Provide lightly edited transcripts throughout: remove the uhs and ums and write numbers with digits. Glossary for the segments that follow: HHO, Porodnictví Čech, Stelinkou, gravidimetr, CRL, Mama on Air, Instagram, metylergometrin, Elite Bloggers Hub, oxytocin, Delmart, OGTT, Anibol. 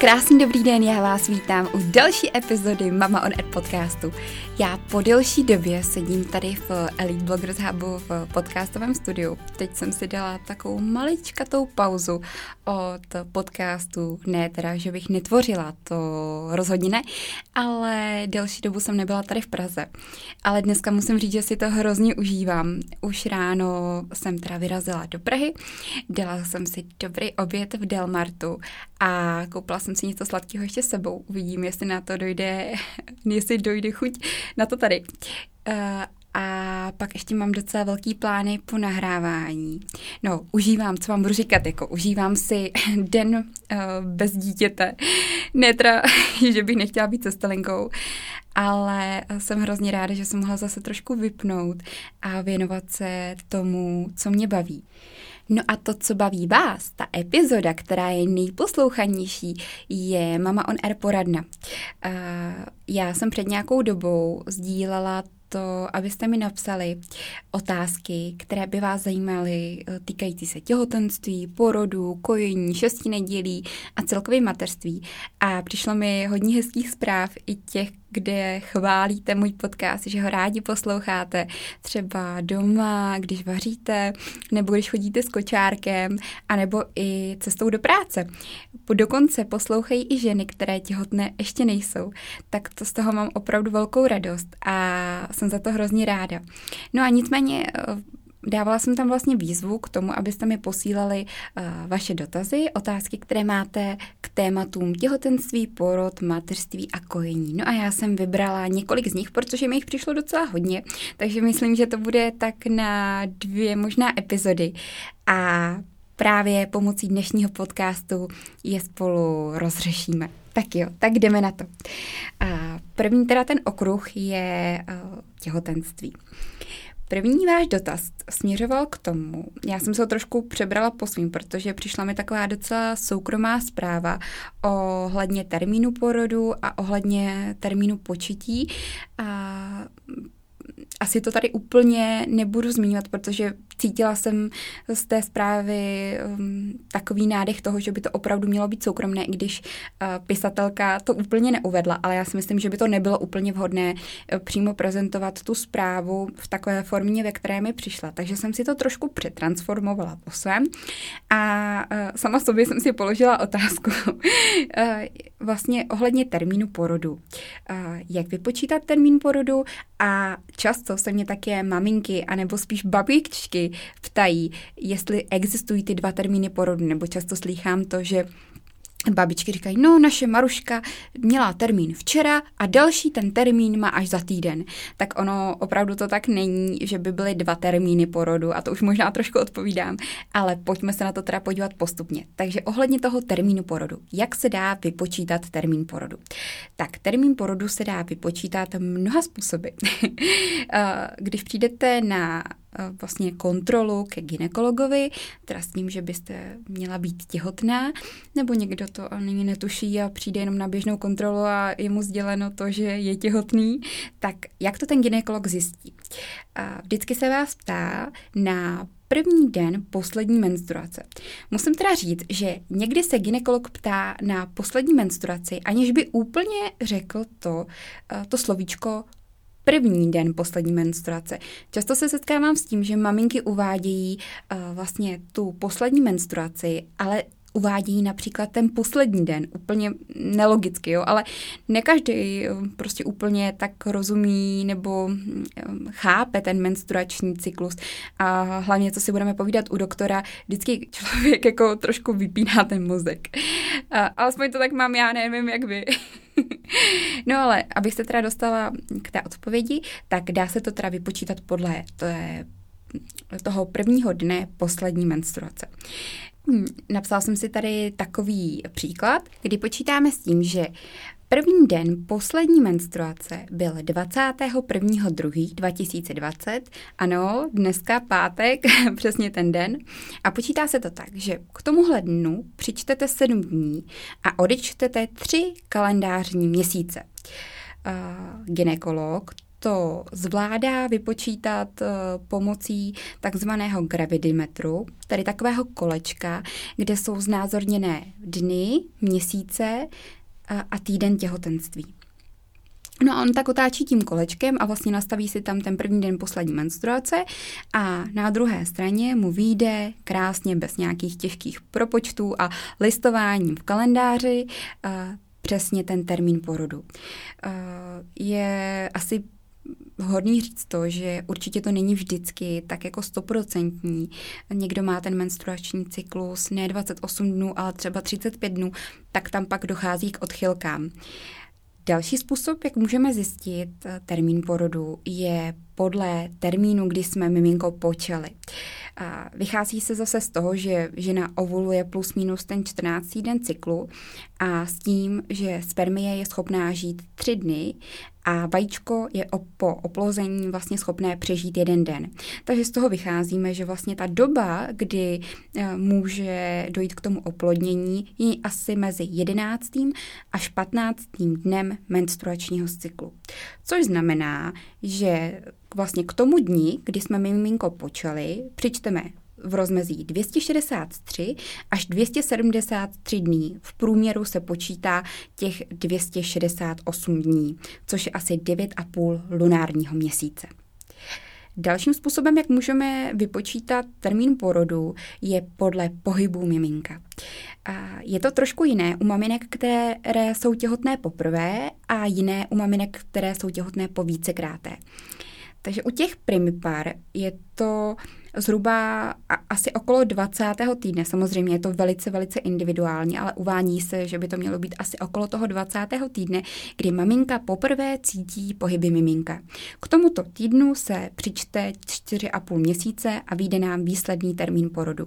Krásný dobrý den, já vás vítám u další epizody Mama on Air podcastu. Já po delší době sedím tady v Elite Bloggers Hubu v podcastovém studiu. Teď jsem si dala takovou maličkatou pauzu od podcastů. Ne teda, že bych netvořila, to rozhodně ne, ale delší dobu jsem nebyla tady v Praze. Ale dneska musím říct, že si to hrozně užívám. Už ráno jsem teda vyrazila do Prahy, dala jsem si dobrý oběd v Delmartu a koupila jsem si něco sladkého ještě s sebou. Uvidím, jestli na to dojde, jestli dojde chuť na to tady. A pak ještě mám docela velký plány po nahrávání. No, užívám, co vám budu říkat, jako užívám si den bez dítěte. Ne teda, že bych nechtěla být se Stelinkou, ale jsem hrozně ráda, že jsem mohla zase trošku vypnout a věnovat se tomu, co mě baví. No a to, co baví vás, ta epizoda, která je nejposlouchanější, je Mama on Air poradna. Já jsem před nějakou dobou sdílela to, abyste mi napsali otázky, které by vás zajímaly týkající se těhotenství, porodu, kojení, 6 nedělí a celkově mateřství. A přišlo mi hodně hezkých zpráv i těch, kde chválíte můj podcast, že ho rádi posloucháte třeba doma, když vaříte, nebo když chodíte s kočárkem, anebo i cestou do práce. Dokonce poslouchají i ženy, které těhotné ještě nejsou. Tak to z toho mám opravdu velkou radost a jsem za to hrozně ráda. No a nicméně dávala jsem tam vlastně výzvu k tomu, abyste mi posílali vaše dotazy, otázky, které máte k tématům těhotenství, porod, mateřství a kojení. No a já jsem vybrala několik z nich, protože mi jich přišlo docela hodně, takže myslím, že to bude tak na 2 možná epizody. A právě pomocí dnešního podcastu je spolu rozřešíme. Tak jo, tak jdeme na to. První teda ten okruh je těhotenství. První váš dotaz směřoval k tomu, já jsem se ho trošku přebrala po svým, protože přišla mi taková docela soukromá zpráva ohledně termínu porodu a ohledně termínu početí. Asi to tady úplně nebudu zmiňovat, protože cítila jsem z té zprávy takový nádech toho, že by to opravdu mělo být soukromné, i když pisatelka to úplně neuvedla, ale já si myslím, že by to nebylo úplně vhodné přímo prezentovat tu zprávu v takové formě, ve které mi přišla. Takže jsem si to trošku přetransformovala po svém a sama sobě jsem si položila otázku vlastně ohledně termínu porodu. Jak vypočítat termín porodu a často se mě také maminky, anebo spíš babičky ptají, jestli existují ty 2 termíny porodu, nebo často slýchám to, že babičky říkají, no naše Maruška měla termín včera a další ten termín má až za týden. Tak ono opravdu to tak není, že by byly 2 termíny porodu a to už možná trošku odpovídám, ale pojďme se na to teda podívat postupně. Takže ohledně toho termínu porodu, jak se dá vypočítat termín porodu? Tak termín porodu se dá vypočítat mnoha způsoby. Když přijdete na vlastně kontrolu ke gynekologovi, teda s tím, že byste měla být těhotná, nebo někdo to ani netuší a přijde jenom na běžnou kontrolu a je mu sděleno to, že je těhotný, tak jak to ten gynekolog zjistí? Vždycky se vás ptá na první den poslední menstruace. Musím teda říct, že někdy se gynekolog ptá na poslední menstruaci, aniž by úplně řekl to slovíčko první den poslední menstruace. Často se setkávám s tím, že maminky uvádějí vlastně tu poslední menstruaci, ale uvádějí například ten poslední den. Úplně nelogicky, jo, ale ne každý prostě úplně tak rozumí nebo chápe ten menstruační cyklus. A hlavně, co si budeme povídat u doktora, vždycky člověk jako trošku vypíná ten mozek. Alespoň to tak mám já, nevím, jak vy. No ale, abych se teda dostala k té odpovědi, tak dá se to teda vypočítat podle toho prvního dne poslední menstruace. Napsala jsem si tady takový příklad, kdy počítáme s tím, že první den poslední menstruace byl 21.2.2020, ano, dneska pátek, přesně ten den, a počítá se to tak, že k tomuhle dnu přičtete 7 dní a odečtete 3 kalendářní měsíce. Gynekolog to zvládá vypočítat pomocí takzvaného gravidimetru, tedy takového kolečka, kde jsou znázorněné dny, měsíce a týden těhotenství. No a on tak otáčí tím kolečkem a vlastně nastaví si tam ten první den poslední menstruace a na druhé straně mu vyjde krásně bez nějakých těžkých propočtů a listováním v kalendáři přesně ten termín porodu. Je asi hodný říct to, že určitě to není vždycky tak jako 100%. Někdo má ten menstruační cyklus ne 28 dnů, ale třeba 35 dnů, tak tam pak dochází k odchylkám. Další způsob, jak můžeme zjistit termín porodu, je podle termínu, kdy jsme miminko počeli. Vychází se zase z toho, že žena ovuluje plus minus ten 14. den cyklu a s tím, že spermie je schopná žít 3 dny a vajíčko je po oplození vlastně schopné přežít 1 den. Takže z toho vycházíme, že vlastně ta doba, kdy může dojít k tomu oplodnění, je asi mezi 11. až 15. dnem menstruačního cyklu. Což znamená, že vlastně k tomu dni, kdy jsme miminko počali, přičteme v rozmezí 263 až 273 dní. V průměru se počítá těch 268 dní, což je asi 9,5 lunárního měsíce. Dalším způsobem, jak můžeme vypočítat termín porodu, je podle pohybu miminka. Je to trošku jiné u maminek, které jsou těhotné poprvé a jiné u maminek, které jsou těhotné po vícekráté. Takže u těch primipar je to zhruba asi okolo 20. týdne. Samozřejmě je to velice, velice individuální, ale uvádí se, že by to mělo být asi okolo toho 20. týdne, kdy maminka poprvé cítí pohyby miminka. K tomuto týdnu se přičte 4,5 měsíce a vyjde nám výsledný termín porodu.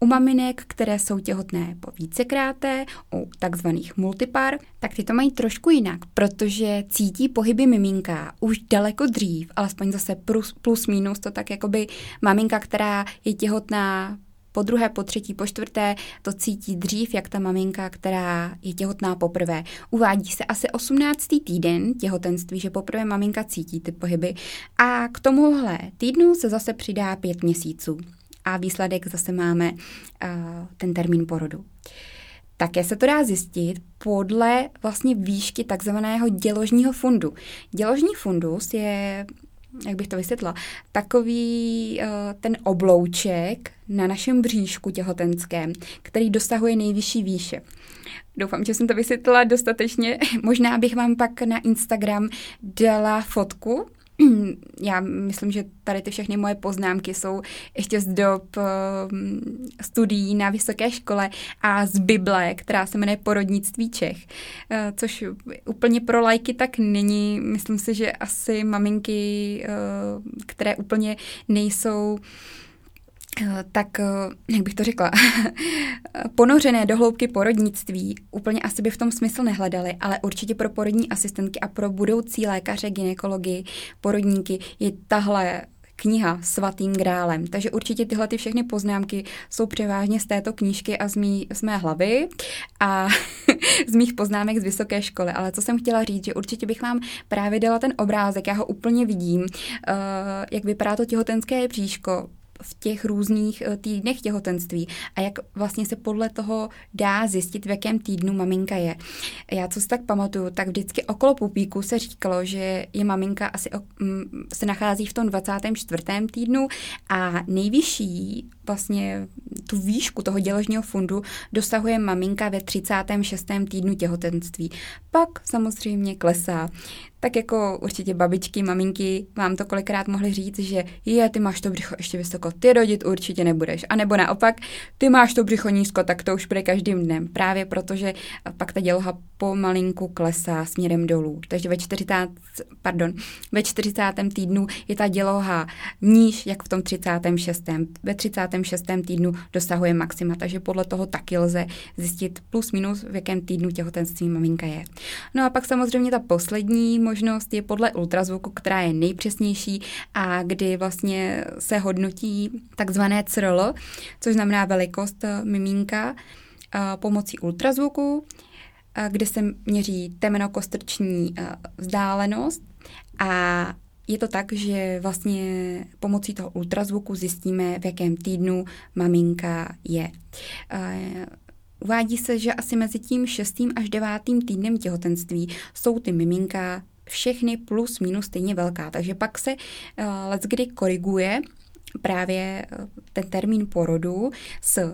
U maminek, které jsou těhotné po vícekráté, u takzvaných multipar, tak ty to mají trošku jinak, protože cítí pohyby miminka už daleko dřív, alespoň zase plus minus to tak jakoby maminka, která je těhotná po druhé, po třetí, po čtvrté, to cítí dřív, jak ta maminka, která je těhotná poprvé. Uvádí se asi 18. týden těhotenství, že poprvé maminka cítí ty pohyby a k tomuhle týdnu se zase přidá 5 měsíců a výsledek zase máme ten termín porodu. Také se to dá zjistit podle vlastně výšky takzvaného děložního fundu. Děložní fundus je, jak bych to vysvětlila, takový ten oblouček na našem bříšku těhotenském, který dosahuje nejvyšší výše. Doufám, že jsem to vysvětlila dostatečně. Možná bych vám pak na Instagram dala fotku. Já myslím, že tady ty všechny moje poznámky jsou ještě z dob studií na vysoké škole a z Bible, která se jmenuje Porodnictví Čech, což úplně pro lajky tak není. Myslím si, že asi maminky, které úplně nejsou tak, jak bych to řekla, ponořené do hloubky porodnictví, úplně asi by v tom smysl nehledali, ale určitě pro porodní asistentky a pro budoucí lékaře, gynekology, porodníky je tahle kniha svatým grálem. Takže určitě tyhle ty všechny poznámky jsou převážně z této knížky a z mé hlavy a z mých poznámek z vysoké školy. Ale co jsem chtěla říct, že určitě bych vám právě dala ten obrázek, já ho úplně vidím, jak vypadá to těhotenské bříško v těch různých týdnech těhotenství a jak vlastně se podle toho dá zjistit, v jakém týdnu maminka je. Já, co si tak pamatuju, tak vždycky okolo pupíku se říkalo, že je maminka asi se nachází v tom 24. týdnu a nejvyšší vlastně tu výšku toho děložního fundu dosahuje maminka ve 36. týdnu těhotenství. Pak samozřejmě klesá. Tak jako určitě babičky, maminky vám to kolikrát mohly říct, že ty máš to břicho ještě vysoko, ty rodit určitě nebudeš. A nebo naopak, ty máš to břicho nízko, tak to už bude každým dnem. Právě protože pak ta děloha pomalinku klesá směrem dolů. Takže ve 40. týdnu je ta děloha níž, jak v tom 36. Ve 36. týdnu dosahuje maxima, takže podle toho taky lze zjistit plus minus, v jakém týdnu těhotenství maminka je. No a pak samozřejmě ta poslední možnost je podle ultrazvuku, která je nejpřesnější a kdy vlastně se hodnotí takzvané CRL, což znamená velikost mimínka pomocí ultrazvuku, kde se měří temenokostrční vzdálenost a Je to tak, že vlastně pomocí toho ultrazvuku zjistíme, v jakém týdnu maminka je. Uvádí se, že asi mezi tím 6. až 9. týdnem těhotenství jsou ty miminka všechny plus minus stejně velká, takže pak se leckdy koriguje právě ten termín porodu s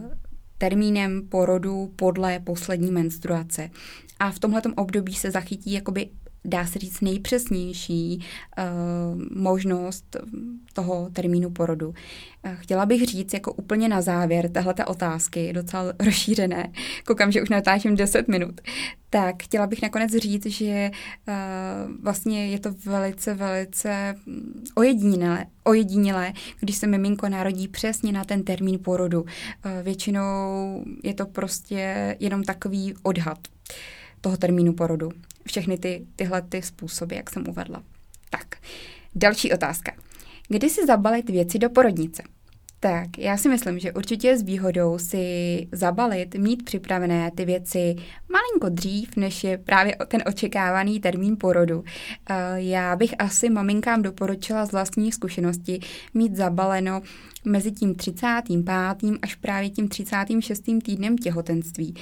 termínem porodu podle poslední menstruace. A v tomhletom období se zachytí jakoby, dá se říct, nejpřesnější možnost toho termínu porodu. Chtěla bych říct jako úplně na závěr tahleta otázky, je docela rozšířené, koukám, že už natáčím 10 minut, tak chtěla bych nakonec říct, že vlastně je to velice, velice ojedinělé, když se miminko narodí přesně na ten termín porodu. Většinou je to prostě jenom takový odhad toho termínu porodu. Všechny tyhle způsoby, jak jsem uvedla. Tak, další otázka. Kdy si zabalit věci do porodnice? Tak, já si myslím, že určitě je s výhodou si zabalit, mít připravené ty věci malinko dřív, než je právě ten očekávaný termín porodu. Já bych asi maminkám doporučila z vlastní zkušenosti mít zabaleno mezi tím 35. až právě tím 36. týdnem těhotenství.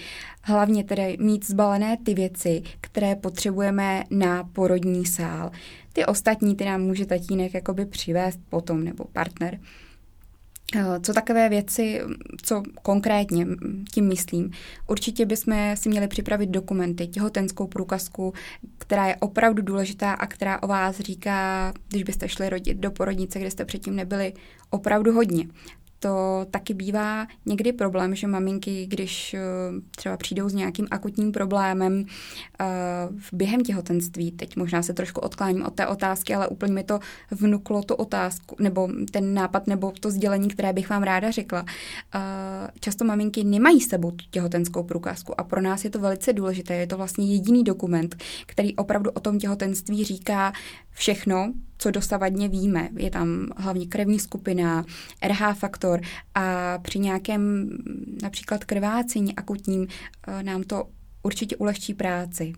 Hlavně tedy mít zbalené ty věci, které potřebujeme na porodní sál. Ty ostatní, ty nám může tatínek jakoby přivést potom, nebo partner. Co takové věci, co konkrétně tím myslím? Určitě bychom si měli připravit dokumenty, těhotenskou průkazku, která je opravdu důležitá a která o vás říká, když byste šli rodit do porodnice, kde jste předtím nebyli, opravdu hodně. To taky bývá někdy problém, že maminky, když třeba přijdou s nějakým akutním problémem během těhotenství, teď možná se trošku odkláním od té otázky, ale úplně mi to vnuklo tu otázku, nebo ten nápad, nebo to sdělení, které bych vám ráda řekla. Často maminky nemají s sebou tu těhotenskou průkazku a pro nás je to velice důležité. Je to vlastně jediný dokument, který opravdu o tom těhotenství říká všechno, co dosavadně víme. Je tam hlavně krevní skupina, RH faktor a při nějakém například krvácení akutním nám to určitě ulehčí práci.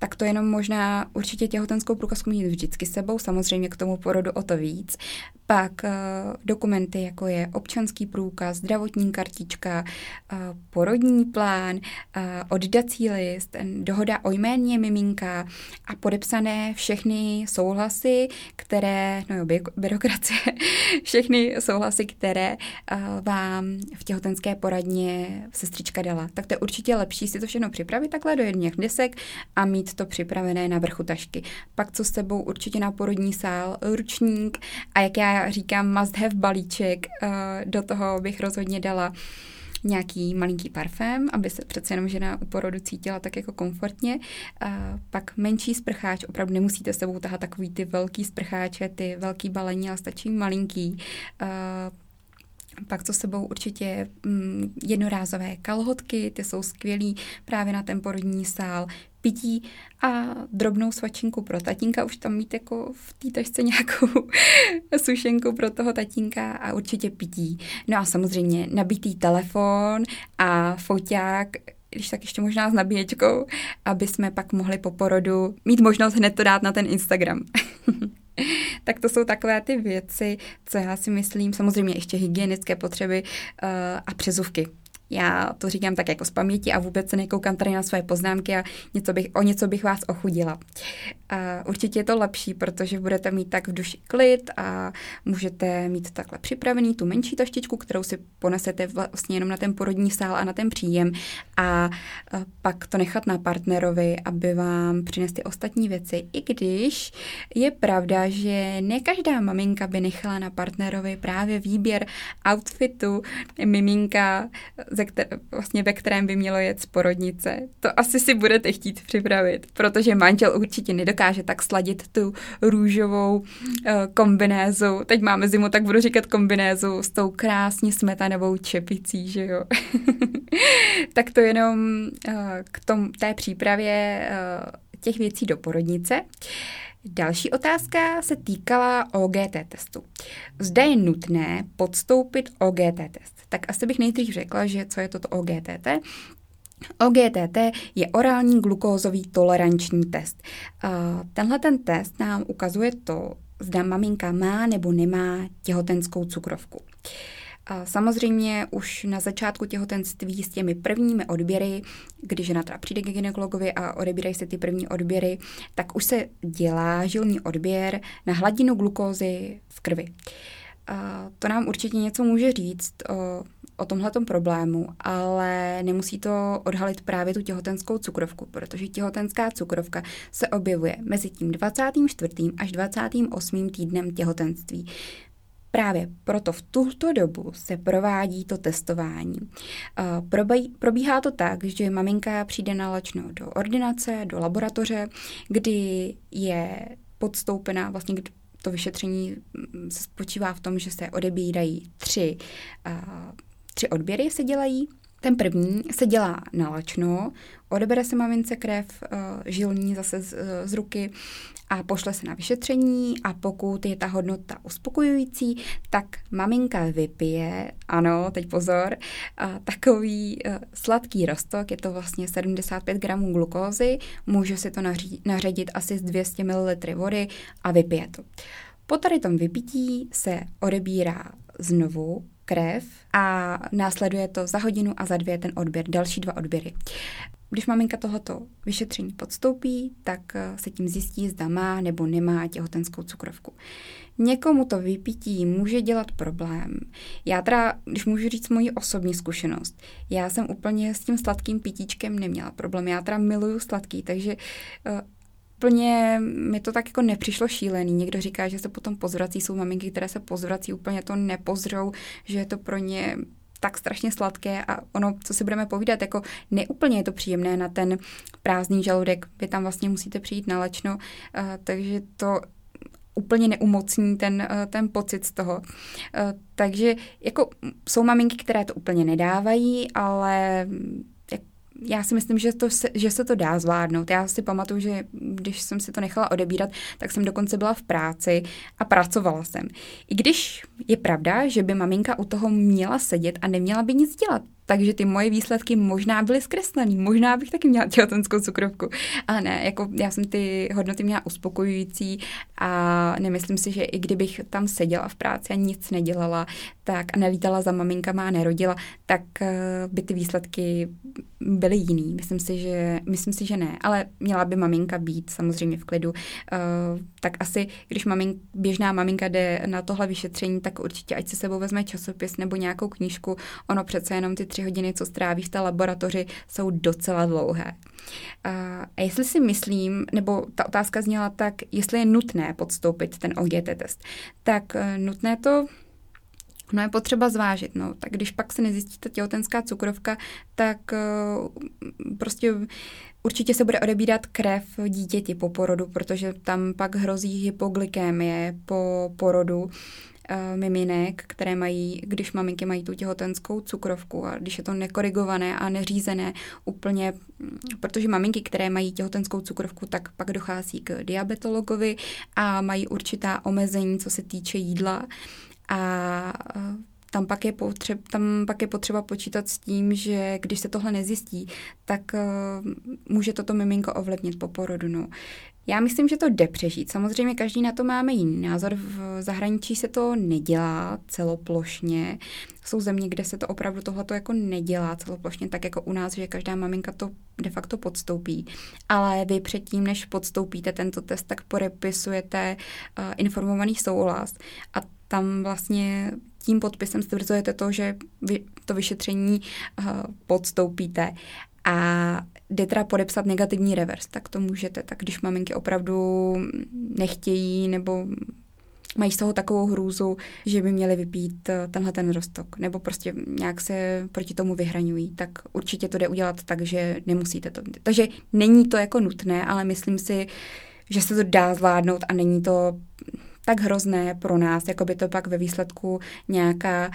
Tak to jenom možná určitě těhotenskou průkazku mít vždycky s sebou, samozřejmě k tomu porodu o to víc. Pak dokumenty, jako je občanský průkaz, zdravotní kartička, porodní plán, oddací list, dohoda o jméně miminka a podepsané všechny souhlasy, které, byrokracie, všechny souhlasy, které vám v těhotenské poradně sestřička dala. Tak to je určitě lepší si to všechno připravit takhle do jedných desek a mít to připravené na vrchu tašky. Pak co s sebou určitě na porodní sál, ručník a jak já říkám must have balíček, do toho bych rozhodně dala nějaký malinký parfém, aby se přece jenom žena u porodu cítila tak jako komfortně. Pak menší sprcháč, opravdu nemusíte s sebou tahat takový ty velký sprcháče, ty velký balení, ale stačí malinký. Pak co sebou určitě jednorázové kalhotky, ty jsou skvělý právě na ten porodní sál, pití a drobnou svačinku pro tatínka, už tam mít jako v té tašce nějakou sušenku pro toho tatínka a určitě pití. No a samozřejmě nabitý telefon a foťák, když tak ještě možná s nabíječkou, aby jsme pak mohli po porodu mít možnost hned to dát na ten Instagram. Tak to jsou takové ty věci, co já si myslím, samozřejmě ještě hygienické potřeby a přezůvky. Já to říkám tak jako z paměti a vůbec se nekoukám tady na své poznámky a o něco bych vás ochudila. Určitě je to lepší, protože budete mít tak v duši klid a můžete mít takhle připravený tu menší taštičku, kterou si ponesete vlastně jenom na ten porodní sál a na ten příjem a pak to nechat na partnerovi, aby vám přinesl ty ostatní věci. I když je pravda, že ne každá maminka by nechala na partnerovi právě výběr outfitu miminka, ve kterém by mělo jet z porodnice. To asi si budete chtít připravit, protože manžel určitě nedokáže tak sladit tu růžovou kombinézu. Teď máme zimu, tak budu říkat kombinézu s tou krásně smetanovou čepicí, že jo. Tak to jenom k té přípravě těch věcí do porodnice. Další otázka se týkala OGT testu. Zda je nutné podstoupit OGT test. Tak asi bych nejdřív řekla, že co je toto OGTT. OGTT je orální glukózový toleranční test. Tenhle ten test nám ukazuje to, zda maminka má nebo nemá těhotenskou cukrovku. Samozřejmě už na začátku těhotenství s těmi prvními odběry, když žena teda přijde k gynekologovi a odebírají se ty první odběry, tak už se dělá žilní odběr na hladinu glukózy v krvi. To nám určitě něco může říct o tomhletom problému, ale nemusí to odhalit právě tu těhotenskou cukrovku, protože těhotenská cukrovka se objevuje mezi tím 24. až 28. týdnem těhotenství. Právě proto v tuto dobu se provádí to testování. Probíhá to tak, že maminka přijde nalačno do ordinace, do laboratoře, kdy je podstoupená, vlastně to vyšetření se spočívá v tom, že se odebírají tři odběry se dělají. Ten první se dělá nalačno, odebere se mamince krev žilní zase z ruky a pošle se na vyšetření, a pokud je ta hodnota uspokojující, tak maminka vypije, ano, teď pozor, takový sladký roztok, je to vlastně 75 gramů glukózy, může si to naředit asi z 200 ml vody a vypije to. Po tady tom vypití se odebírá znovu krev a následuje to za hodinu a za dvě ten odběr, další dva odběry. Když maminka tohoto vyšetření podstoupí, tak se tím zjistí, zda má nebo nemá těhotenskou cukrovku. Někomu to vypití může dělat problém. Já teda, když můžu říct moji osobní zkušenost, já jsem úplně s tím sladkým pitíčkem neměla problém. Já teda miluju sladký, takže úplně mi to tak jako nepřišlo šílený. Někdo říká, že se potom pozvrací, jsou maminky, které se pozvrací, úplně to nepozřou, že je to pro ně tak strašně sladké a ono, co si budeme povídat, jako neúplně je to příjemné na ten prázdný žaludek, vy tam vlastně musíte přijít nalačno, takže to úplně neumocní ten pocit z toho. Takže jako jsou maminky, které to úplně nedávají, ale já si myslím, že se to dá zvládnout. Já si pamatuju, že když jsem si to nechala odebírat, tak jsem dokonce byla v práci a pracovala jsem. I když je pravda, že by maminka u toho měla sedět a neměla by nic dělat. Takže ty moje výsledky možná byly zkreslený, možná bych taky měla těhotenskou cukrovku. Ale ne, jako já jsem ty hodnoty měla uspokojující a nemyslím si, že i kdybych tam seděla v práci a nic nedělala, tak a nelítala za maminkama a nerodila, tak by ty výsledky byly jiný. Myslím si, že ne, ale měla by maminka být samozřejmě v klidu. Tak asi, když běžná maminka jde na tohle vyšetření, tak určitě ať se sebou vezme časopis nebo nějakou knížku, ono přece jenom ty 3 hodiny, co stráví v té laboratoři, jsou docela dlouhé. A jestli si myslím, nebo ta otázka zněla tak, jestli je nutné podstoupit ten OGT test, tak nutné to no je potřeba zvážit. No. Tak když pak se nezjistí ta těhotenská cukrovka, tak prostě určitě se bude odebírat krev dítěti po porodu, protože tam pak hrozí hypoglykémie po porodu miminek, které mají, když maminky mají tu těhotenskou cukrovku a když je to nekorigované a neřízené úplně, protože maminky, které mají těhotenskou cukrovku, tak pak dochází k diabetologovi a mají určitá omezení, co se týče jídla a tam pak je potřeba počítat s tím, že když se tohle nezjistí, tak může toto miminko ovlivnit po porodu. No. Já myslím, že to jde přežít. Samozřejmě každý na to máme jiný názor. V zahraničí se to nedělá celoplošně. Jsou země, kde se to opravdu tohleto jako nedělá celoplošně, tak jako u nás, že každá maminka to de facto podstoupí. Ale vy předtím, než podstoupíte tento test, tak podepisujete informovaný souhlas a tam vlastně tím podpisem stvrzujete to, že vy to vyšetření podstoupíte a jde teda podepsat negativní revers, tak to můžete. Tak když maminky opravdu nechtějí nebo mají z toho takovou hrůzu, že by měly vypít tenhle ten roztok nebo prostě nějak se proti tomu vyhraňují, tak určitě to jde udělat tak, že nemusíte to. Takže není to jako nutné, ale myslím si, že se to dá zvládnout a není to tak hrozné pro nás, jako by to pak ve výsledku nějaká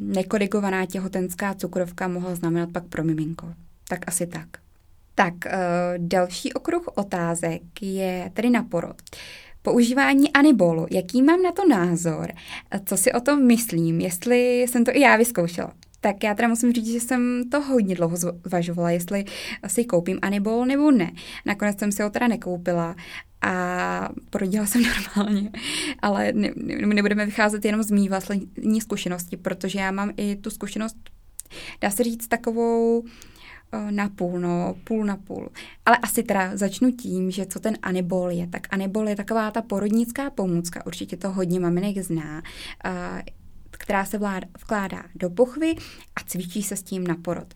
nekorigovaná těhotenská cukrovka mohla znamenat pak pro miminko. Tak asi tak. Tak, další okruh otázek je tedy na porod. Používání anibolu. Jaký mám na to názor? Co si o tom myslím? Jestli jsem to i já vyzkoušela. Tak já teda musím říct, že jsem to hodně dlouho zvažovala, jestli si koupím anibol nebo ne. Nakonec jsem si ho teda nekoupila. a porodila jsem normálně, ale nebudeme vycházet jenom z mý vlastní zkušenosti, protože já mám i tu zkušenost, dá se říct, takovou půl na půl. Ale asi teda začnu tím, že co ten Anibol je. Tak Anibol je taková ta porodnická pomůcka, určitě to hodně maminek zná, která se vkládá do pochvy a cvičí se s tím na porod.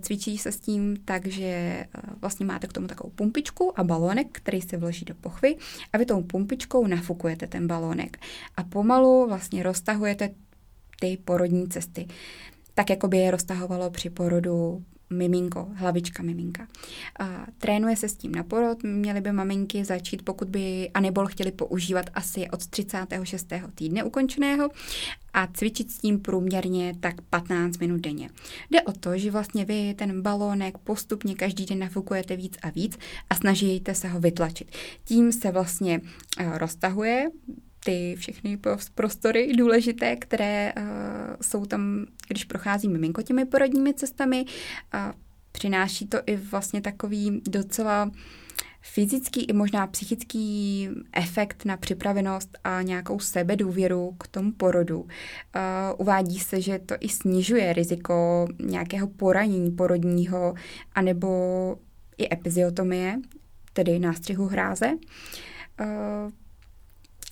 Cvičí se s tím tak, že vlastně máte k tomu takovou pumpičku a balónek, který se vloží do pochvy a vy tou pumpičkou nafukujete ten balónek a pomalu vlastně roztahujete ty porodní cesty. Tak, jako by je roztahovalo při porodu miminko, hlavička miminka. Trénuje se s tím na porod, měly by maminky začít, pokud by Anibol chtěli používat, asi od 36. týdne ukončeného a cvičit s tím průměrně tak 15 minut denně. Jde o to, že vlastně vy ten balónek postupně každý den nafukujete víc a víc a snažíte se ho vytlačit. Tím se vlastně roztahuje ty všechny prostory důležité, které jsou tam, když prochází miminko těmi porodními cestami. Přináší to i vlastně takový docela fyzický i možná psychický efekt na připravenost a nějakou sebedůvěru k tomu porodu. Uvádí se, že to i snižuje riziko nějakého poranění porodního anebo i epiziotomie, tedy nástřihu hráze.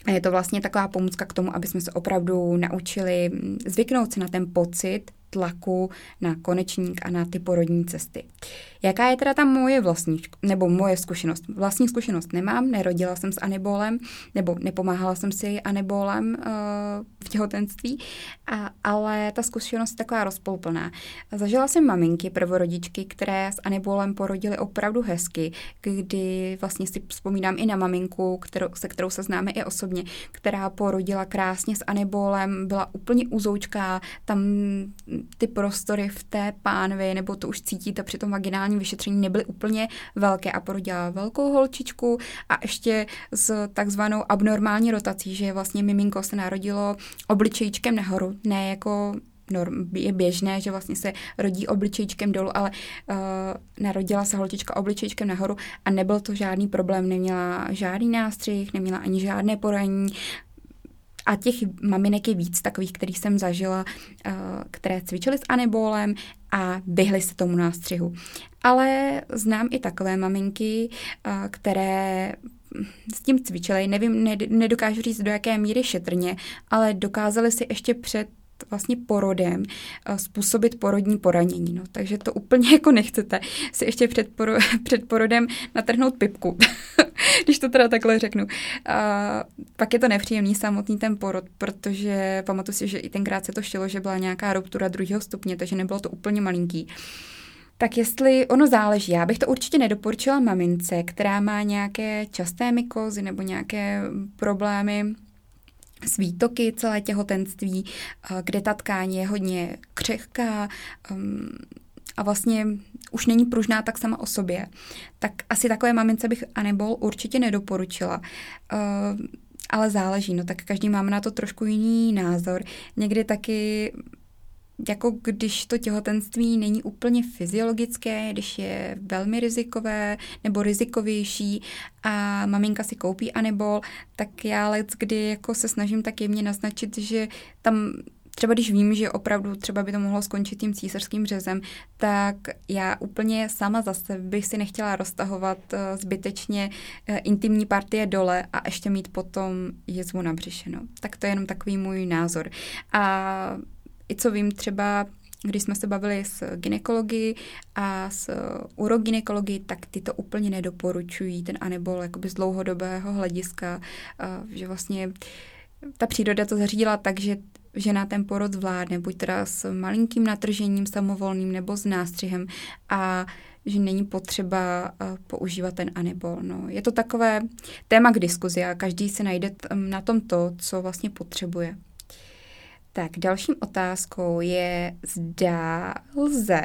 A je to vlastně taková pomůcka k tomu, aby jsme se opravdu naučili zvyknout si na ten pocit tlaku na konečník a na ty porodní cesty. Jaká je teda ta moje vlastní, nebo moje zkušenost? Vlastní zkušenost nemám, nerodila jsem s Anibolem, nebo nepomáhala jsem si Anibolem v těhotenství, ale ta zkušenost je taková rozpolplná. Zažila jsem maminky, prvorodičky, které s Anibolem porodily opravdu hezky, kdy vlastně si vzpomínám i na maminku, se kterou se známe i osobně, která porodila krásně s Anibolem, byla úplně uzoučká, tam ty prostory v té pánvi, nebo to už cítíte při tom vaginálním vyšetření, nebyly úplně velké a porodila velkou holčičku a ještě s takzvanou abnormální rotací, že vlastně miminko se narodilo obličejčkem nahoru, ne jako je běžné, že vlastně se rodí obličejčkem dolů, ale narodila se holčička obličejčkem nahoru a nebyl to žádný problém, neměla žádný nástřih, neměla ani žádné poranění. A těch maminek je víc takových, kterých jsem zažila, které cvičily s Anibolem a vyhly se tomu nástřihu. Ale znám i takové maminky, které s tím cvičily, nevím, nedokážu říct, do jaké míry šetrně, ale dokázaly si ještě před vlastně porodem způsobit porodní poranění. No, takže to úplně jako nechcete si ještě před porodem natrhnout pipku, když to teda takhle řeknu. Pak je to nepříjemný samotný ten porod, protože pamatuju si, že i tenkrát se to šilo, že byla nějaká ruptura 2. stupně, takže nebylo to úplně malinký. Tak jestli ono záleží, já bych to určitě nedoporučila mamince, která má nějaké časté mykozy nebo nějaké problémy s výtoky celé těhotenství, kde ta tkáň je hodně křehká a vlastně už není pružná tak sama o sobě. Tak asi takové mamince bych Anibol určitě nedoporučila. Ale záleží, no tak každý máme na to trošku jiný názor. Někdy taky, jako když to těhotenství není úplně fyziologické, když je velmi rizikové nebo rizikovější a maminka si koupí Anibol, tak já leckdy jako se snažím tak jemně naznačit, že tam třeba když vím, že opravdu třeba by to mohlo skončit tím císařským řezem, tak já úplně sama zase bych si nechtěla roztahovat zbytečně intimní partie dole a ještě mít potom jezvu na břiše. Tak to je jenom takový můj názor. A i co vím třeba, když jsme se bavili s gynekology a s urogynekology, tak ty to úplně nedoporučují, ten Anibol jakoby z dlouhodobého hlediska, že vlastně ta příroda to zařídila tak, že žena ten porod zvládne, buď teda s malinkým natržením samovolným nebo s nástřihem a že není potřeba používat ten Anibol. No, je to takové téma k diskuzi a každý si najde na tom to, co vlastně potřebuje. Tak dalším otázkou je, zda lze,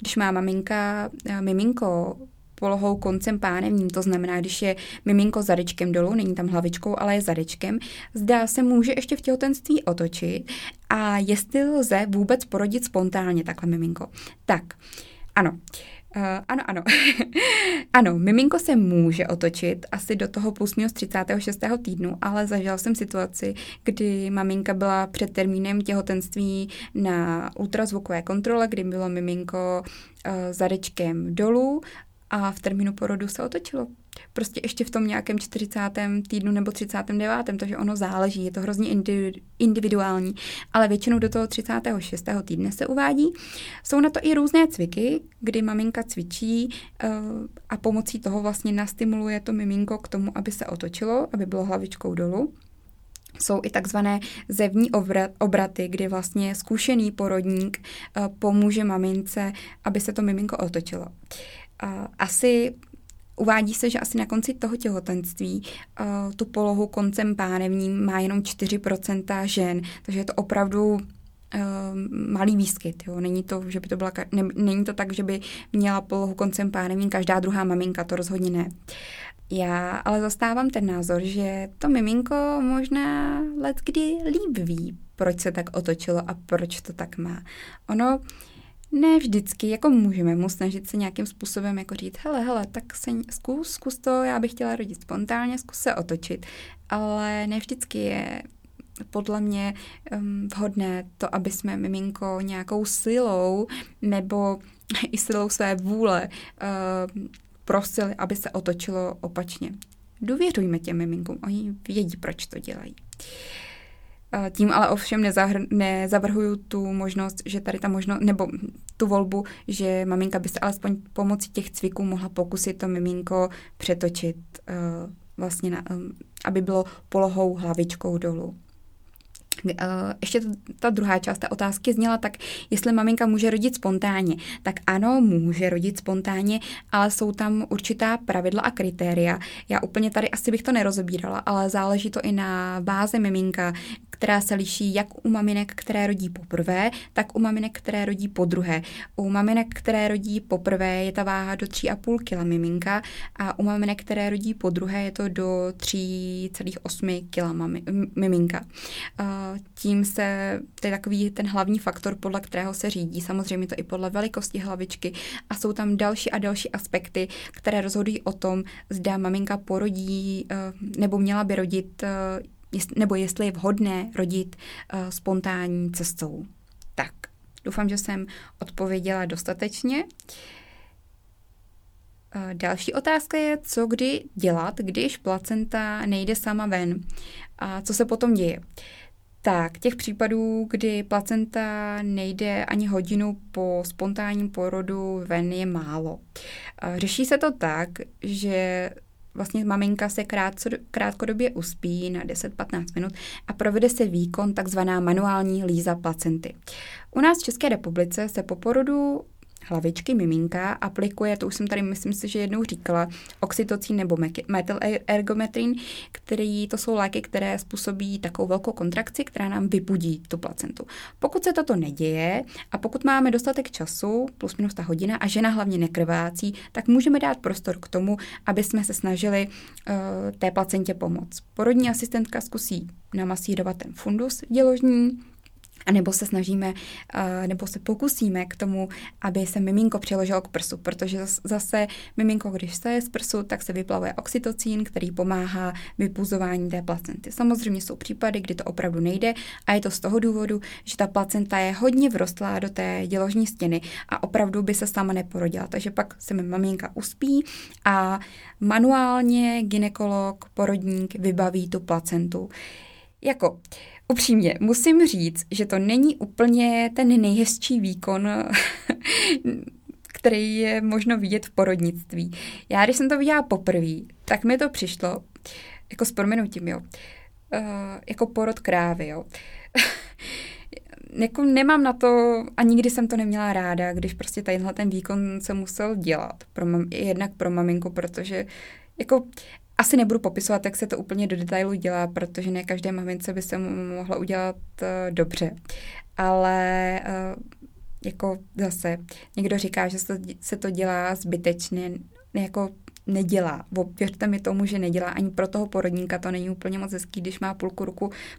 když má maminka miminko polohou koncem pánevním, to znamená, když je miminko zadečkem dolů, není tam hlavičkou, ale je zadečkem, zda se může ještě v těhotenství otočit a jestli lze vůbec porodit spontánně takhle miminko. Tak, ano, Ano. Ano, miminko se může otočit asi do toho plus minus 36. týdnu, ale zažila jsem situaci, kdy maminka byla před termínem těhotenství na ultrazvukové kontrole, kdy bylo miminko zadečkem dolů a v termínu porodu se otočilo. Prostě ještě v tom nějakém 40. týdnu nebo 39., takže ono záleží, je to hrozně individuální, ale většinou do toho 36. týdne se uvádí. Jsou na to i různé cviky, kdy maminka cvičí a pomocí toho vlastně nastimuluje to miminko k tomu, aby se otočilo, aby bylo hlavičkou dolů. Jsou i takzvané zevní obraty, kdy vlastně zkušený porodník pomůže mamince, aby se to miminko otočilo. Uvádí se, že asi na konci toho těhotenství tu polohu koncem pánevním má jenom 4% žen, takže je to opravdu malý výskyt. Jo. Není to, že by to byla, není to tak, že by měla polohu koncem pánevním každá druhá maminka, to rozhodně ne. Já ale zastávám ten názor, že to miminko možná letkdy líp ví, proč se tak otočilo a proč to tak má. Ono ne vždycky, jako můžeme mu snažit se nějakým způsobem jako říct, hele, tak se zkus to, já bych chtěla rodit spontánně, zkus se otočit, ale ne vždycky je podle mě vhodné to, aby jsme miminko nějakou silou nebo i silou své vůle prosili, aby se otočilo opačně. Důvěřujme těm miminkům, oni vědí, proč to dělají. Tím ale ovšem nezavrhuju tu možnost, že tady ta možnost, nebo tu volbu, že maminka by se alespoň pomocí těch cviků mohla pokusit to miminko přetočit, vlastně aby bylo polohou hlavičkou dolů. Ještě ta druhá část té otázky zněla tak, jestli maminka může rodit spontánně. Tak ano, může rodit spontánně, ale jsou tam určitá pravidla a kritéria. Já úplně tady asi bych to nerozebírala, ale záleží to i na váze miminka, která se liší jak u maminek, které rodí poprvé, tak u maminek, které rodí podruhé. U maminek, které rodí poprvé, je ta váha do 3,5 kg miminka a u maminek, které rodí podruhé, je to do 3,8 kg miminka. Tím se, to je takový ten hlavní faktor, podle kterého se řídí. Samozřejmě to i podle velikosti hlavičky a jsou tam další a další aspekty, které rozhodují o tom, zda maminka porodí nebo měla by rodit, nebo jestli je vhodné rodit spontánní cestou. Tak, doufám, že jsem odpověděla dostatečně. Další otázka je, co kdy dělat, když placenta nejde sama ven a co se potom děje. Tak, těch případů, kdy placenta nejde ani hodinu po spontánním porodu ven, je málo. Řeší se to tak, že vlastně maminka se krátkodobě uspí na 10-15 minut a provede se výkon takzvaná manuální líza placenty. U nás v České republice se po porodu hlavičky miminka aplikuje, to už jsem tady myslím si, že jednou říkala, oxytocin nebo metylergometrin, který to jsou léky, které způsobí takovou velkou kontrakci, která nám vypudí tu placentu. Pokud se toto neděje a pokud máme dostatek času, plus minus ta hodina a žena hlavně nekrvácí, tak můžeme dát prostor k tomu, aby jsme se snažili té placentě pomoct. Porodní asistentka zkusí namasírovat ten fundus děložní, a nebo se snažíme, nebo se pokusíme k tomu, aby se miminko přiložilo k prsu, protože zase miminko, když se je z prsu, tak se vyplavuje oxytocin, který pomáhá vypuzování té placenty. Samozřejmě jsou případy, kdy to opravdu nejde a je to z toho důvodu, že ta placenta je hodně vrostlá do té děložní stěny a opravdu by se sama neporodila. Takže pak se mi maminka uspí a manuálně gynekolog, porodník vybaví tu placentu. Jako upřímně, musím říct, že to není úplně ten nejhezčí výkon, který je možno vidět v porodnictví. Já, když jsem to viděla poprvé, tak mi to přišlo, jako s prominutím, jo, jako porod krávy, jo. Jako nemám na to, a nikdy jsem to neměla ráda, když prostě tadyhle ten výkon se musel dělat. Jednak pro maminku, protože jako asi nebudu popisovat, jak se to úplně do detailu dělá, protože ne každé mamince by se mohla udělat dobře. Ale jako zase někdo říká, že se to dělá zbytečně, jako nedělá. Věřte mi tomu, že nedělá. Ani pro toho porodníka to není úplně moc hezký, když má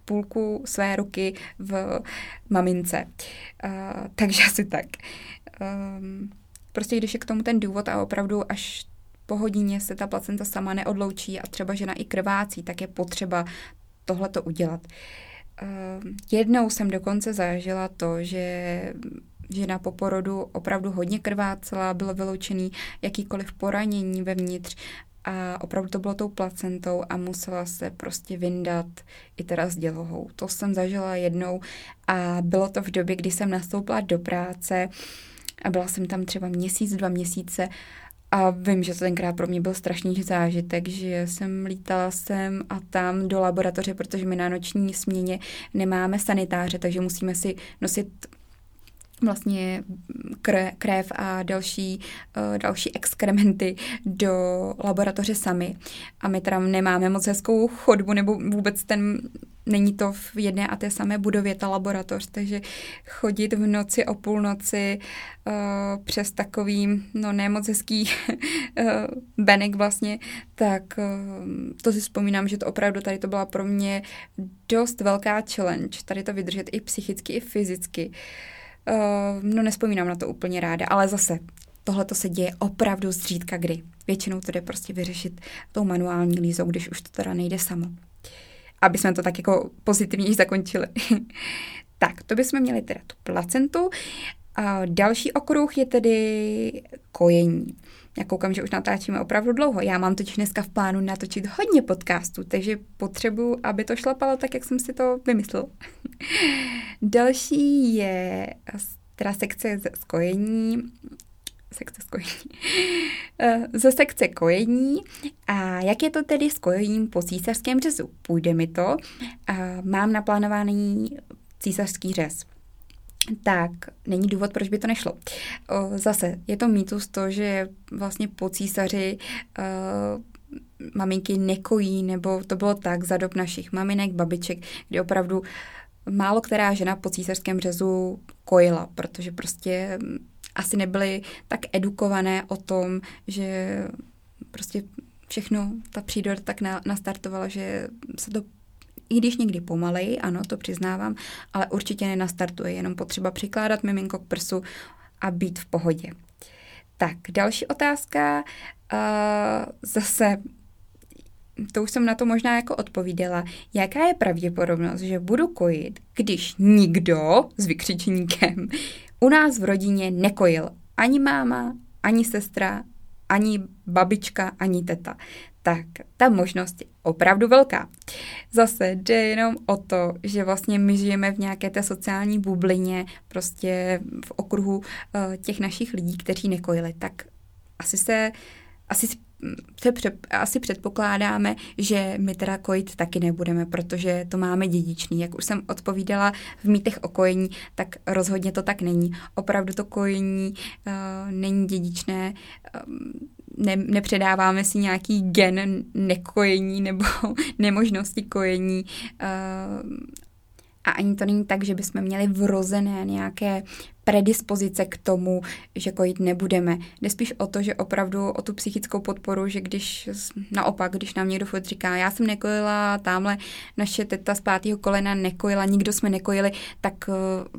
půlku své ruky v mamince. Takže asi tak. Prostě když je k tomu ten důvod a opravdu až po hodině se ta placenta sama neodloučí a třeba žena i krvácí, tak je potřeba tohleto udělat. Jednou jsem dokonce zažila to, že žena po porodu opravdu hodně krvácela, bylo vyloučený jakýkoliv poranění vevnitř a opravdu to bylo tou placentou a musela se prostě vyndat i teda s dělohou. To jsem zažila jednou a bylo to v době, kdy jsem nastoupila do práce a byla jsem tam třeba měsíc, 2 měsíce a vím, že to tenkrát pro mě byl strašný zážitek, že jsem lítala sem a tam do laboratoře, protože my na noční směně nemáme sanitáře, takže musíme si nosit vlastně krev a další exkrementy do laboratoře sami. A my tam nemáme moc hezkou chodbu, nebo vůbec není to v jedné a té samé budově ta laboratoř, takže chodit v noci o půlnoci přes takový, ne moc hezký benek vlastně, tak to si vzpomínám, že to opravdu tady to byla pro mě dost velká challenge, tady to vydržet i psychicky, i fyzicky. Nespomínám na to úplně ráda, ale zase, tohle to se děje opravdu zřídka kdy. Většinou to jde prostě vyřešit tou manuální lízou, když už to teda nejde samo. Aby jsme to tak jako pozitivně zakončili. Tak, to bychom měli teda tu placentu. A další okruh je tedy kojení. Já koukám, že už natáčíme opravdu dlouho. Já mám totiž dneska v plánu natočit hodně podcastů, takže potřebuju, aby to šlapalo tak, jak jsem si to vymyslel. Další je teda sekce kojení. A jak je to tedy s kojením po císařském řezu? Půjde mi to. A mám naplánovaný císařský řez. Tak, není důvod, proč by to nešlo. Zase, je to mýtus to, že vlastně po císaři maminky nekojí, nebo to bylo tak za dob našich maminek, babiček, kdy opravdu málo která žena po císařském řezu kojila, protože prostě asi nebyly tak edukované o tom, že prostě všechno, ta příroda tak nastartovala, že se to i když někdy pomaleji, ano, to přiznávám, ale určitě nenastartuje, jenom potřeba přikládat miminko k prsu a být v pohodě. Tak, další otázka, zase, to už jsem na to možná jako odpovídala, jaká je pravděpodobnost, že budu kojit, když nikdo s vykřičníkem u nás v rodině nekojil. Ani máma, ani sestra, ani babička, ani teta. Tak ta možnost je opravdu velká. Zase jde jenom o to, že vlastně my žijeme v nějaké té sociální bublině, prostě v okruhu těch našich lidí, kteří nekojili. Tak asi předpokládáme, že my teda kojit taky nebudeme, protože to máme dědičný. Jak už jsem odpovídala v mýtech o kojení, tak rozhodně to tak není. Opravdu to kojení není dědičné, nepředáváme si nějaký gen nekojení nebo nemožnosti kojení. A ani to není tak, že bychom měli vrozené nějaké predispozice k tomu, že kojit nebudeme. Jde spíš o to, že opravdu o tu psychickou podporu, že když naopak, když nám někdo furt říká, já jsem nekojila, tamhle naše teta z 5. kolena nekojila, nikdo jsme nekojili, tak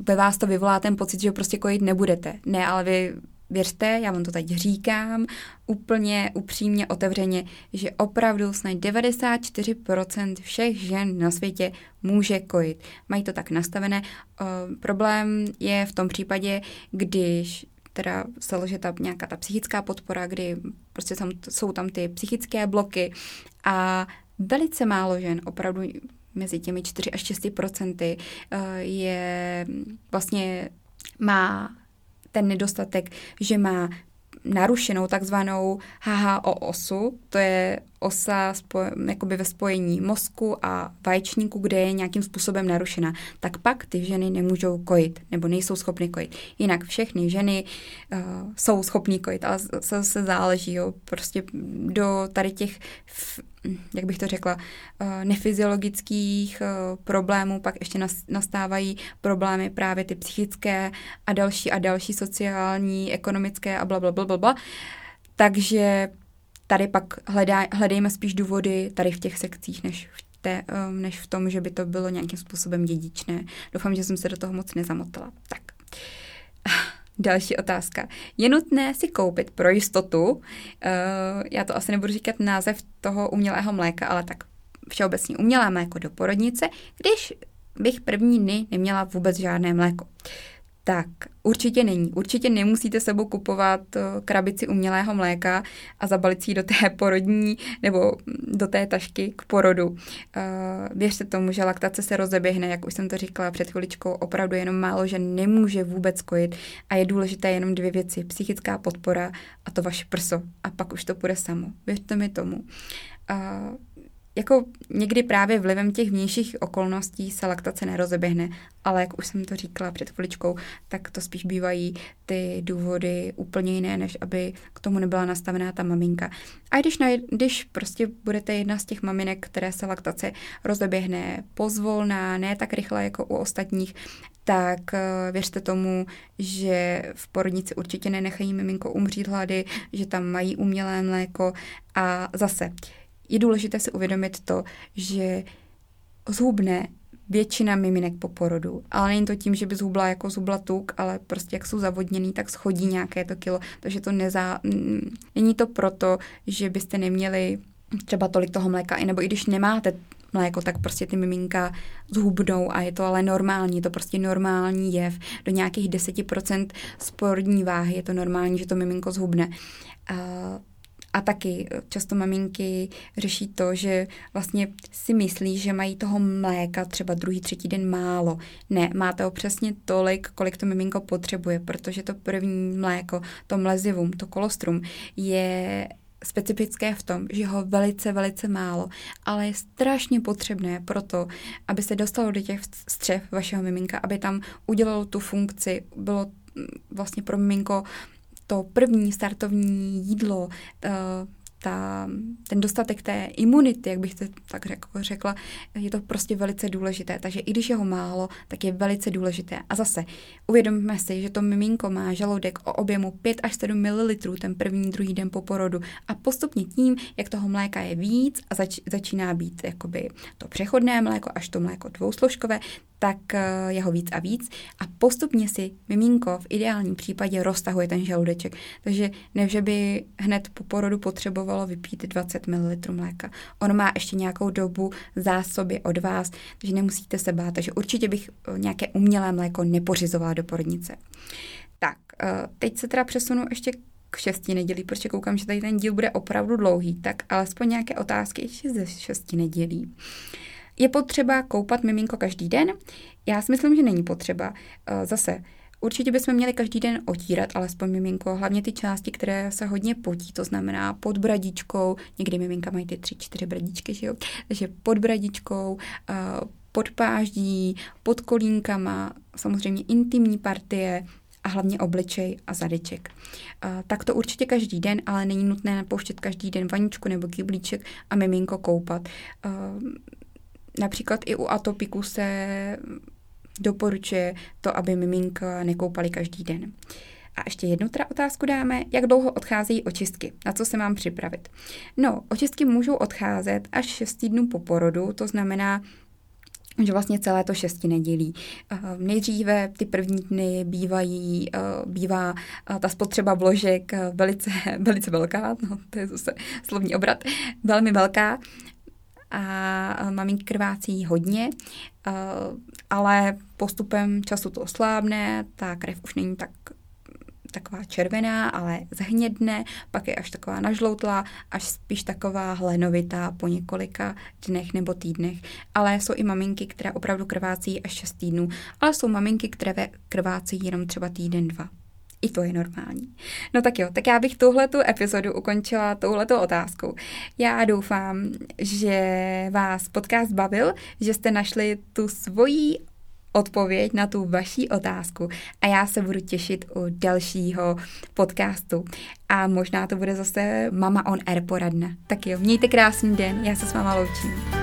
ve vás to vyvolá ten pocit, že prostě kojit nebudete. Ne, ale vy věřte, já vám to teď říkám úplně upřímně, otevřeně, že opravdu snad 94% všech žen na světě může kojit. Mají to tak nastavené. Problém je v tom případě, když teda selže nějaká ta psychická podpora, kdy prostě jsou tam ty psychické bloky a velice málo žen opravdu mezi těmi 4 až 6% je vlastně má ten nedostatek, že má narušenou takzvanou HHO osu, to je osa jakoby ve spojení mozku a vaječníku, kde je nějakým způsobem narušena, tak pak ty ženy nemůžou kojit, nebo nejsou schopny kojit. Jinak všechny ženy jsou schopny kojit, ale se záleží, jo, prostě do tady těch, jak bych to řekla, nefyziologických problémů, pak ještě nastávají problémy právě ty psychické a další sociální, ekonomické a blablabla. Takže tady pak hledejme spíš důvody tady v těch sekcích, než v tom, že by to bylo nějakým způsobem dědičné. Doufám, že jsem se do toho moc nezamotala. Tak, Další otázka. Je nutné si koupit pro jistotu, já to asi nebudu říkat název toho umělého mléka, ale tak všeobecně umělé mléko do porodnice, když bych první dny neměla vůbec žádné mléko. Tak určitě není. Určitě nemusíte sebou kupovat krabici umělého mléka a zabalit si ji do té porodní nebo do té tašky k porodu. Věřte tomu, že laktace se rozeběhne, jak už jsem to říkala před chviličkou, opravdu jenom málo žen nemůže vůbec kojit a je důležité jenom dvě věci. Psychická podpora a to vaše prso. A pak už to půjde samo. Věřte mi tomu. Jako někdy právě vlivem těch vnějších okolností se laktace nerozeběhne, ale jak už jsem to říkala před chviličkou, tak to spíš bývají ty důvody úplně jiné, než aby k tomu nebyla nastavená ta maminka. A když prostě budete jedna z těch maminek, které se laktace rozeběhne pozvolna, ne tak rychle jako u ostatních, tak věřte tomu, že v porodnici určitě nenechají miminko umřít hlady, že tam mají umělé mléko a zase je důležité si uvědomit to, že zhubne většina miminek po porodu, ale není to tím, že by zhubla jako zhubla tuk, ale prostě jak jsou zavodněný, tak schodí nějaké to kilo, takže to není to proto, že byste neměli třeba tolik toho mléka, nebo i když nemáte mléko, tak prostě ty miminka zhubnou a je to ale normální, je to prostě normální jev. Do nějakých 10% z porodní váhy je to normální, že to miminko zhubne. A taky často maminky řeší to, že vlastně si myslí, že mají toho mléka třeba druhý, třetí den málo. Ne, máte ho přesně tolik, kolik to miminko potřebuje, protože to první mléko, to mlezivum, to kolostrum je specifické v tom, že ho velice, velice málo, ale je strašně potřebné pro to, aby se dostalo do těch střev vašeho miminka, aby tam udělalo tu funkci, bylo vlastně pro miminko to první startovní jídlo, ten dostatek té imunity, jak bych to tak řekla, je to prostě velice důležité. Takže i když je ho málo, tak je velice důležité. A zase uvědomíme si, že to miminko má žaludek o objemu 5 až 7 ml ten první, druhý den po porodu. A postupně tím, jak toho mléka je víc a začíná být jakoby to přechodné mléko až to mléko dvousložkové, tak je ho víc a víc. A postupně si miminko v ideálním případě roztahuje ten žaludeček. Takže ne, že by hned po porodu potřebovalo vypít 20 ml mléka. Ono má ještě nějakou dobu zásoby od vás, takže nemusíte se bát, takže určitě bych nějaké umělé mléko nepořizovala do porodnice. Tak, teď se teda přesunu ještě k 6 nedělí, protože koukám, že tady ten díl bude opravdu dlouhý, tak alespoň nějaké otázky ještě ze 6 nedělí. Je potřeba koupat miminko každý den? Já si myslím, že není potřeba. Zase, určitě bychom měli každý den otírat alespoň miminko, hlavně ty části, které se hodně potí, to znamená pod bradičkou, někdy miminka mají ty 3-4 bradičky, že jo? Takže pod bradičkou, pod páždí, pod kolínkama, samozřejmě intimní partie a hlavně obličej a zadeček. Tak to určitě každý den, ale není nutné napouštět každý den vaničku nebo kyblíček a miminko koupat. Například i u atopiku se doporučuje to, aby miminka nekoupali každý den. A ještě jednu otázku dáme, jak dlouho odcházejí očistky, na co se mám připravit. No, očistky můžou odcházet až 6 týdnů po porodu, to znamená, že vlastně celé to 6 nedělí. Nejdříve ty první dny bývá ta spotřeba vložek velice, velice velká, no to je zase slovní obrat, velmi velká, a maminky krvácí hodně, ale postupem času to oslábne, ta krev už není taková červená, ale zhnědne, pak je až taková nažloutlá, až spíš taková hlenovitá po několika dnech nebo týdnech. Ale jsou i maminky, které opravdu krvácí až 6 týdnů, ale jsou maminky, které krvácí jenom třeba týden, 2. I to je normální. No tak jo, tak já bych tuhletu epizodu ukončila touhletou otázkou. Já doufám, že vás podcast bavil, že jste našli tu svoji odpověď na tu vaši otázku a já se budu těšit u dalšího podcastu. A možná to bude zase Mama on Air poradna. Tak jo, mějte krásný den, já se s váma loučím.